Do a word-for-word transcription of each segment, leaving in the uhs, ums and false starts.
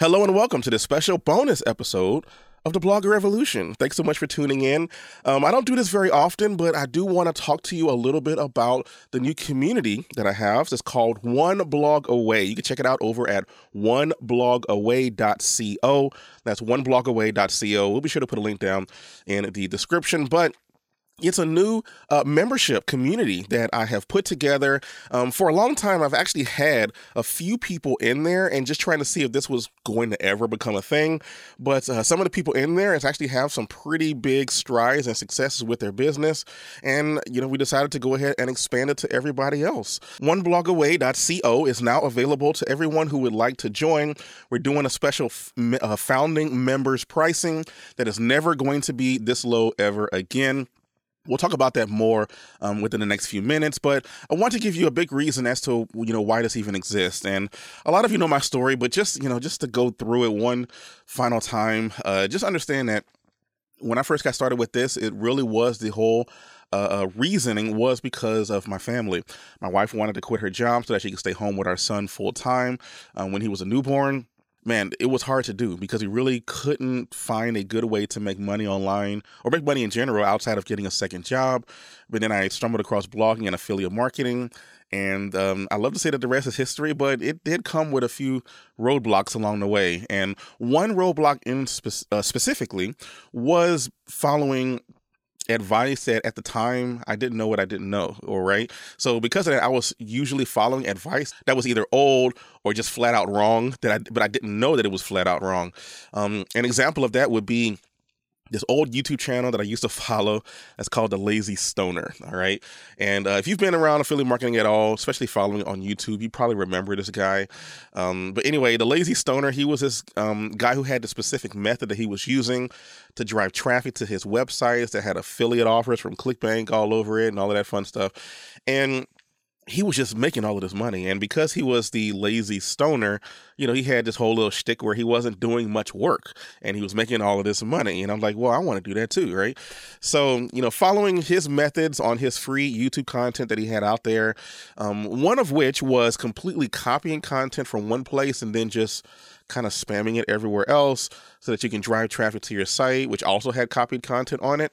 Hello and welcome to this special bonus episode of the Blogger Revolution. Thanks so much for tuning in. Um, I don't do this very often, but I do want to talk to you a little bit about the new community that I have that's called One Blog Away. You can check it out over at one blog away dot co. That's one blog away dot co. We'll be sure to put a link down in the description, but it's a new uh, membership community that I have put together. Um, for a long time, I've actually had a few people in there and just trying to see if this was going to ever become a thing. But uh, some of the people in there actually have some pretty big strides and successes with their business. And, you know, we decided to go ahead and expand it to everybody else. one blog away dot co is now available to everyone who would like to join. We're doing a special f- uh, founding members pricing that is never going to be this low ever again. We'll talk about that more um, within the next few minutes, but I want to give you a big reason as to, you know, why this even exists. And a lot of you know my story, but just, you know, just to go through it one final time, uh, just understand that when I first got started with this, it really was the whole Uh, uh, reasoning was because of my family. My wife wanted to quit her job so that she could stay home with our son full time um, when he was a newborn. Man, it was hard to do because we really couldn't find a good way to make money online or make money in general outside of getting a second job. But then I stumbled across blogging and affiliate marketing. And um, I love to say that the rest is history, but it did come with a few roadblocks along the way. And one roadblock in spe- uh, specifically was following advice that at the time I didn't know what I didn't know. All right. So because of that, I was usually following advice that was either old or just flat out wrong that I, but I didn't know that it was flat out wrong. Um, an example of that would be this old YouTube channel that I used to follow that's called the Lazy Stoner. All right. And uh, if you've been around affiliate marketing at all, especially following on YouTube, you probably remember this guy. Um, but anyway, the Lazy Stoner, he was this um, guy who had the specific method that he was using to drive traffic to his websites that had affiliate offers from ClickBank all over it and all of that fun stuff. And he was just making all of this money. And because he was the Lazy Stoner, you know, he had this whole little shtick where he wasn't doing much work and he was making all of this money. And I'm like, well, I want to do that too. Right. So, you know, following his methods on his free YouTube content that he had out there, um, one of which was completely copying content from one place and then just kind of spamming it everywhere else so that you can drive traffic to your site, which also had copied content on it.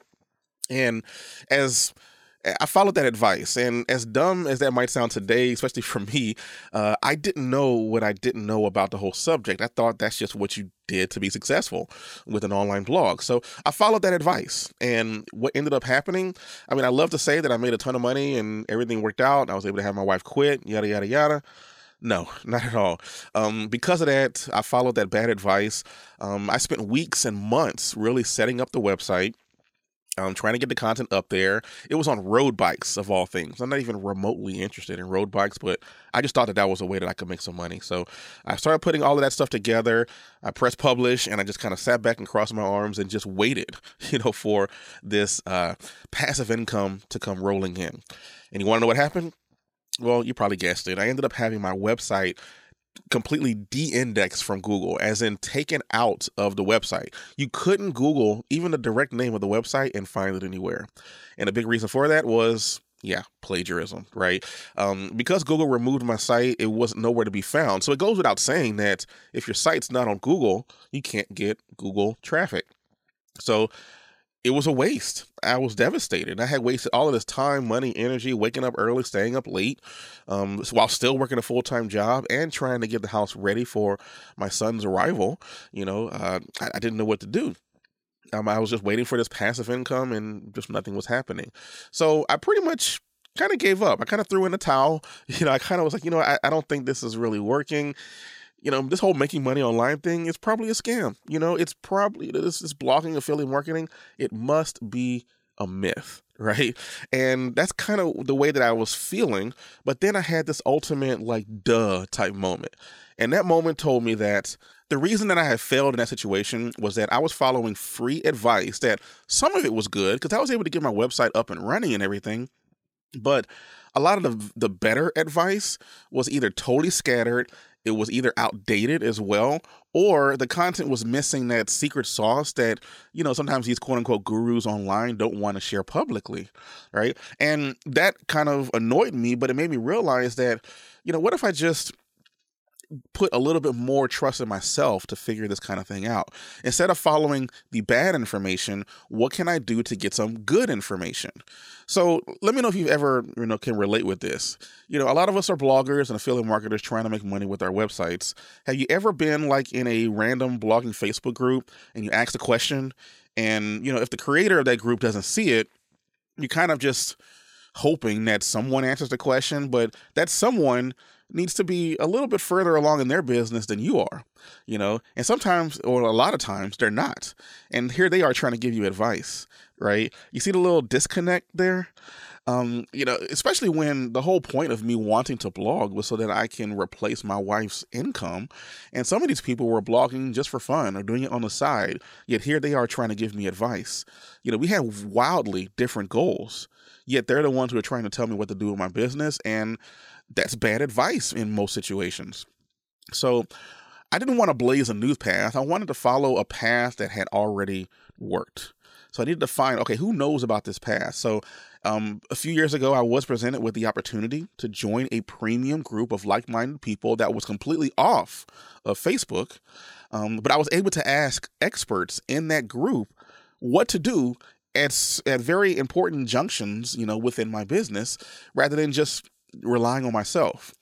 And as I followed that advice, and as dumb as that might sound today, especially for me, uh, I didn't know what I didn't know about the whole subject. I thought that's just what you did to be successful with an online blog. So I followed that advice, and what ended up happening, I mean, I love to say that I made a ton of money and everything worked out, and I was able to have my wife quit, yada, yada, yada. No, not at all. Um, because of that, I followed that bad advice. Um, I spent weeks and months really setting up the website. Um, trying to get the content up there. It was on road bikes of all things. I'm not even remotely interested in road bikes, but I just thought that that was a way that I could make some money. So I started putting all of that stuff together. I pressed publish and I just kind of sat back and crossed my arms and just waited, you know, for this uh, passive income to come rolling in. And you want to know what happened? Well, you probably guessed it. I ended up having my website completely de-indexed from Google, as in taken out of the website. You couldn't Google even the direct name of the website and find it anywhere. And a big reason for that was, yeah, plagiarism, right? Um, because Google removed my site, it was nowhere to be found. So it goes without saying that if your site's not on Google, you can't get Google traffic. So it was a waste. I was devastated. I had wasted all of this time, money, energy, waking up early, staying up late, um, while still working a full-time job and trying to get the house ready for my son's arrival. You know, uh, I, I didn't know what to do. Um, I was just waiting for this passive income and just nothing was happening. So I pretty much kind of gave up. I kind of threw in the towel. You know, I kind of was like, you know, I, I don't think this is really working. You know, this whole making money online thing is probably a scam. You know, it's probably this is blogging, affiliate marketing. It must be a myth, right? And that's kind of the way that I was feeling. But then I had this ultimate like duh type moment. And that moment told me that the reason that I had failed in that situation was that I was following free advice that some of it was good because I was able to get my website up and running and everything. But a lot of the, the better advice was either totally scattered. It was either outdated as well, or the content was missing that secret sauce that, you know, sometimes these quote unquote gurus online don't want to share publicly. Right. And that kind of annoyed me, but it made me realize that, you know, what if I just put a little bit more trust in myself to figure this kind of thing out. Instead of following the bad information, what can I do to get some good information? So let me know if you've ever, you know, can relate with this. You know, a lot of us are bloggers and affiliate marketers trying to make money with our websites. Have you ever been like in a random blogging Facebook group and you ask the question, and, you know, if the creator of that group doesn't see it, you kind of just hoping that someone answers the question, but that someone needs to be a little bit further along in their business than you are, you know, and sometimes, or a lot of times, they're not. And here they are trying to give you advice, right? You see the little disconnect there? Um, you know, especially when the whole point of me wanting to blog was so that I can replace my wife's income. And some of these people were blogging just for fun or doing it on the side, yet here they are trying to give me advice. You know, we have wildly different goals, yet they're the ones who are trying to tell me what to do with my business. And that's bad advice in most situations. So I didn't want to blaze a new path. I wanted to follow a path that had already worked. So I needed to find, okay, who knows about this path? So um, a few years ago, I was presented with the opportunity to join a premium group of like-minded people that was completely off of Facebook. Um, but I was able to ask experts in that group what to do at, at very important junctions, you know, within my business, rather than just relying on myself.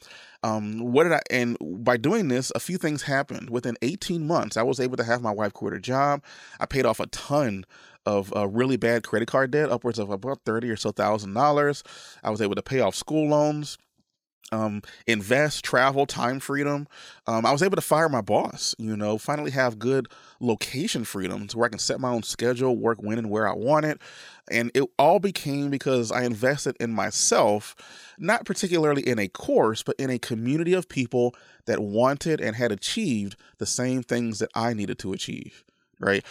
Um, what did I, and by doing this, a few things happened. Within eighteen months, I was able to have my wife quit her job. I paid off a ton of uh, really bad credit card debt, upwards of about thirty or so thousand dollars. I was able to pay off school loans, um, invest, travel, time freedom. Um, I was able to fire my boss, you know, finally have good location freedom to where I can set my own schedule, work when and where I want it. And it all became because I invested in myself, not particularly in a course, but in a community of people that wanted and had achieved the same things that I needed to achieve, right?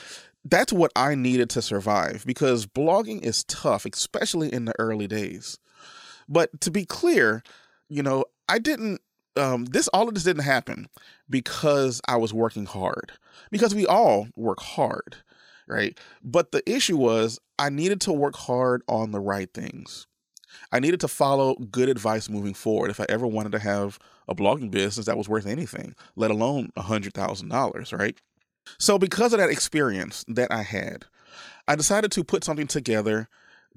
That's what I needed to survive, because blogging is tough, especially in the early days. But to be clear, you know, I didn't, um, this, all of this didn't happen because I was working hard, because we all work hard, right? But the issue was I needed to work hard on the right things. I needed to follow good advice moving forward if I ever wanted to have a blogging business that was worth anything, let alone one hundred thousand dollars, right? So because of that experience that I had, I decided to put something together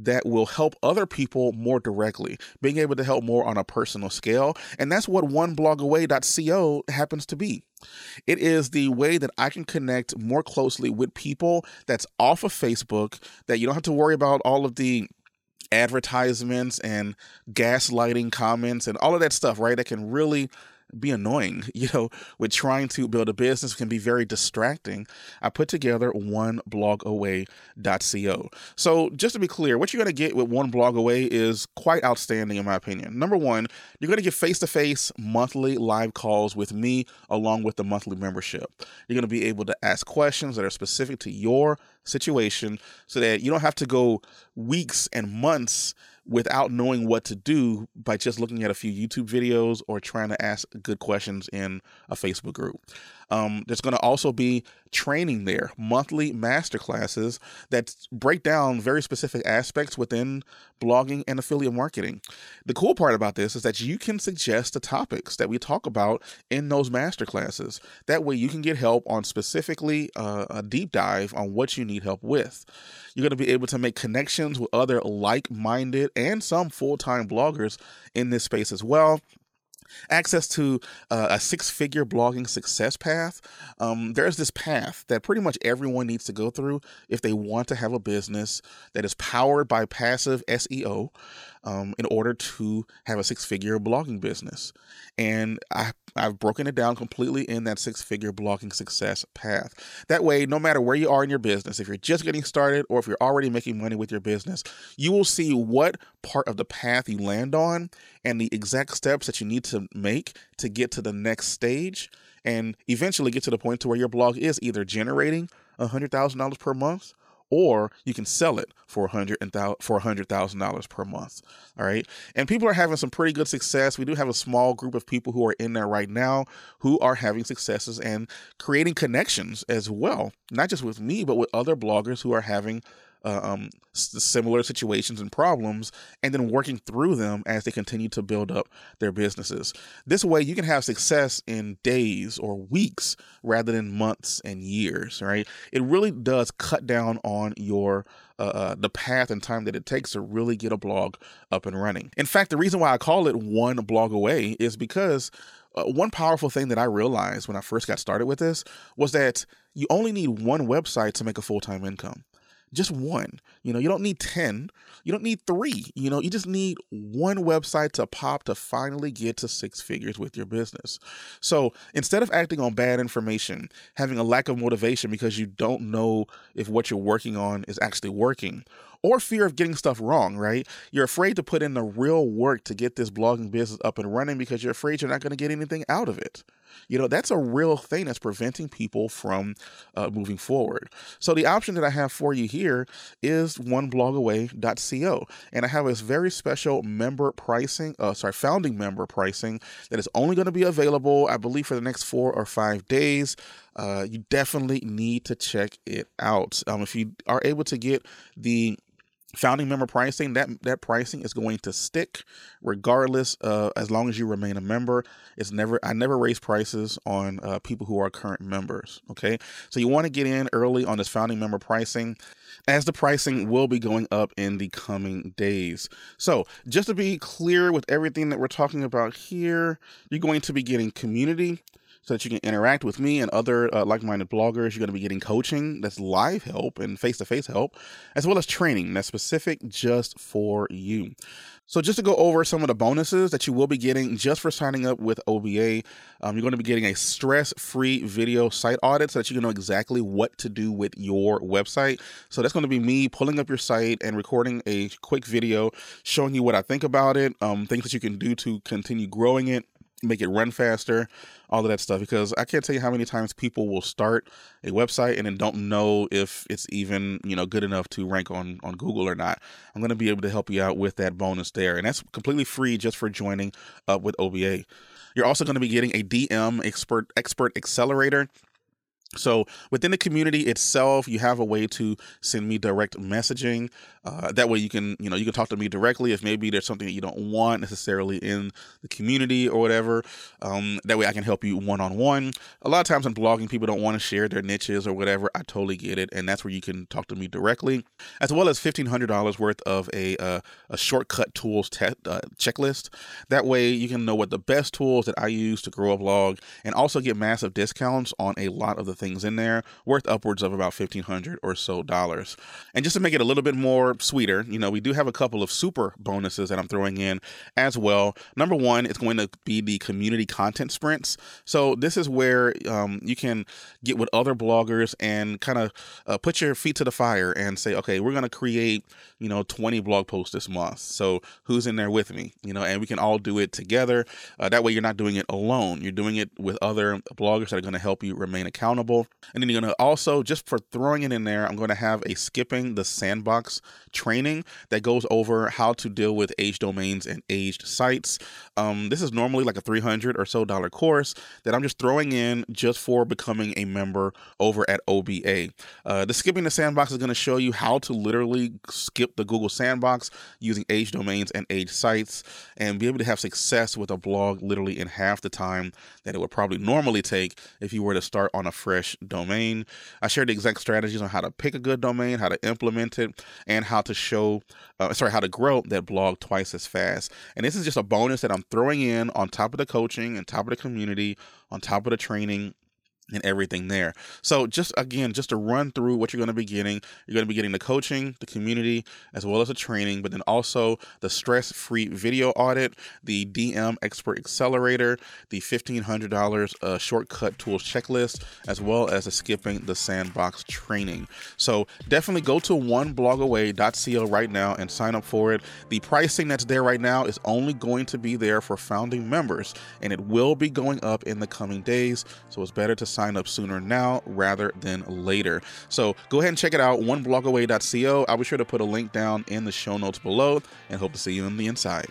that will help other people more directly, being able to help more on a personal scale. And that's what one blog away dot co happens to be. It is the way that I can connect more closely with people that's off of Facebook, that you don't have to worry about all of the advertisements and gaslighting comments and all of that stuff, right? That can really be annoying, you know, with trying to build a business, can be very distracting. I put together one blog away dot co. So just to be clear, what you're going to get with One Blog Away is quite outstanding in my opinion. Number one, you're going to get face-to-face monthly live calls with me along with the monthly membership. You're going to be able to ask questions that are specific to your situation so that you don't have to go weeks and months without knowing what to do by just looking at a few YouTube videos or trying to ask good questions in a Facebook group. Um, there's going to also be training there, monthly masterclasses that break down very specific aspects within blogging and affiliate marketing. The cool part about this is that you can suggest the topics that we talk about in those masterclasses. That way you can get help on specifically uh, a deep dive on what you need help with. You're going to be able to make connections with other like-minded and some full-time bloggers in this space as well. Access to uh, a six-figure blogging success path. Um, there's this path that pretty much everyone needs to go through if they want to have a business that is powered by passive S E O um, in order to have a six-figure blogging business. And I, I've broken it down completely in that six-figure blogging success path. That way, no matter where you are in your business, if you're just getting started or if you're already making money with your business, you will see what part of the path you land on and the exact steps that you need to make to get to the next stage and eventually get to the point to where your blog is either generating one hundred thousand dollars per month or you can sell it for one hundred thousand dollars per month. All right. And people are having some pretty good success. We do have a small group of people who are in there right now who are having successes and creating connections as well, not just with me, but with other bloggers who are having um, similar situations and problems, and then working through them as they continue to build up their businesses. This way you can have success in days or weeks rather than months and years, right? It really does cut down on your Uh, the path and time that it takes to really get a blog up and running. In fact, the reason why I call it One Blog Away is because uh, one powerful thing that I realized when I first got started with this was that you only need one website to make a full-time income. Just one. You know, you don't need ten. You don't need three. You know, you just need one website to pop to finally get to six figures with your business. So instead of acting on bad information, having a lack of motivation because you don't know if what you're working on is actually working, or fear of getting stuff wrong, right? You're afraid to put in the real work to get this blogging business up and running because you're afraid you're not going to get anything out of it. You know, that's a real thing that's preventing people from uh, moving forward. So the option that I have for you here is one blog away dot co. And I have this very special member pricing, uh, sorry, founding member pricing that is only going to be available, I believe, for the next four or five days. Uh, you definitely need to check it out. Um, if you are able to get the founding member pricing, that that pricing is going to stick regardless, uh, as long as you remain a member. It's never I never raise prices on uh, people who are current members. Okay, so you want to get in early on this founding member pricing, as the pricing will be going up in the coming days. So just to be clear with everything that we're talking about here, you're going to be getting community, so that you can interact with me and other uh, like-minded bloggers. You're going to be getting coaching, that's live help and face-to-face help, as well as training that's specific just for you. So just to go over some of the bonuses that you will be getting just for signing up with O B A, um, you're going to be getting a stress-free video site audit so that you can know exactly what to do with your website. So that's going to be me pulling up your site and recording a quick video showing you what I think about it, um, things that you can do to continue growing it, make it run faster, all of that stuff, because I can't tell you how many times people will start a website and then don't know if it's even, you know, good enough to rank on, on Google or not. I'm going to be able to help you out with that bonus there. And that's completely free just for joining up with O B A. You're also going to be getting a D M Expert Expert Accelerator. So within the community itself, you have a way to send me direct messaging. Uh, that way you can, you know, you can talk to me directly if maybe there's something that you don't want necessarily in the community or whatever. Um, that way I can help you one-on-one. A lot of times in blogging, people don't want to share their niches or whatever. I totally get it. And that's where you can talk to me directly, as well as fifteen hundred dollars worth of a, uh, a shortcut tools te- uh, checklist. That way you can know what the best tools that I use to grow a blog, and also get massive discounts on a lot of the things in there, worth upwards of about fifteen hundred or so dollars. And just to make it a little bit more sweeter, you know, we do have a couple of super bonuses that I'm throwing in as well. Number one, it's going to be the community content sprints. So this is where um, you can get with other bloggers and kind of uh, put your feet to the fire and say, okay, we're going to create, you know, twenty blog posts this month. So who's in there with me? You know, and we can all do it together. Uh, that way you're not doing it alone. You're doing it with other bloggers that are going to help you remain accountable. And then you're going to also, just for throwing it in there, I'm going to have a Skipping the Sandbox training that goes over how to deal with aged domains and aged sites. Um, this is normally like a three hundred or so dollar course that I'm just throwing in just for becoming a member over at O B A. Uh, the Skipping the Sandbox is going to show you how to literally skip the Google sandbox using aged domains and aged sites, and be able to have success with a blog literally in half the time that it would probably normally take if you were to start on a fresh domain. I shared the exact strategies on how to pick a good domain, how to implement it, and how to show, uh, sorry, how to grow that blog twice as fast. And this is just a bonus that I'm throwing in on top of the coaching, on top of the community, on top of the training, and everything there. So just again, just to run through what you're going to be getting, you're going to be getting the coaching, the community, as well as the training, but then also the stress-free video audit, the D M Expert Accelerator, the fifteen hundred dollars uh, shortcut tools checklist, as well as the Skipping the Sandbox training. So definitely go to one blog away dot co right now and sign up for it. The pricing that's there right now is only going to be there for founding members, and it will be going up in the coming days. So it's better to sign up sooner now rather than later. So go ahead and check it out, one blog away dot co. I'll be sure to put a link down in the show notes below, and hope to see you on the inside.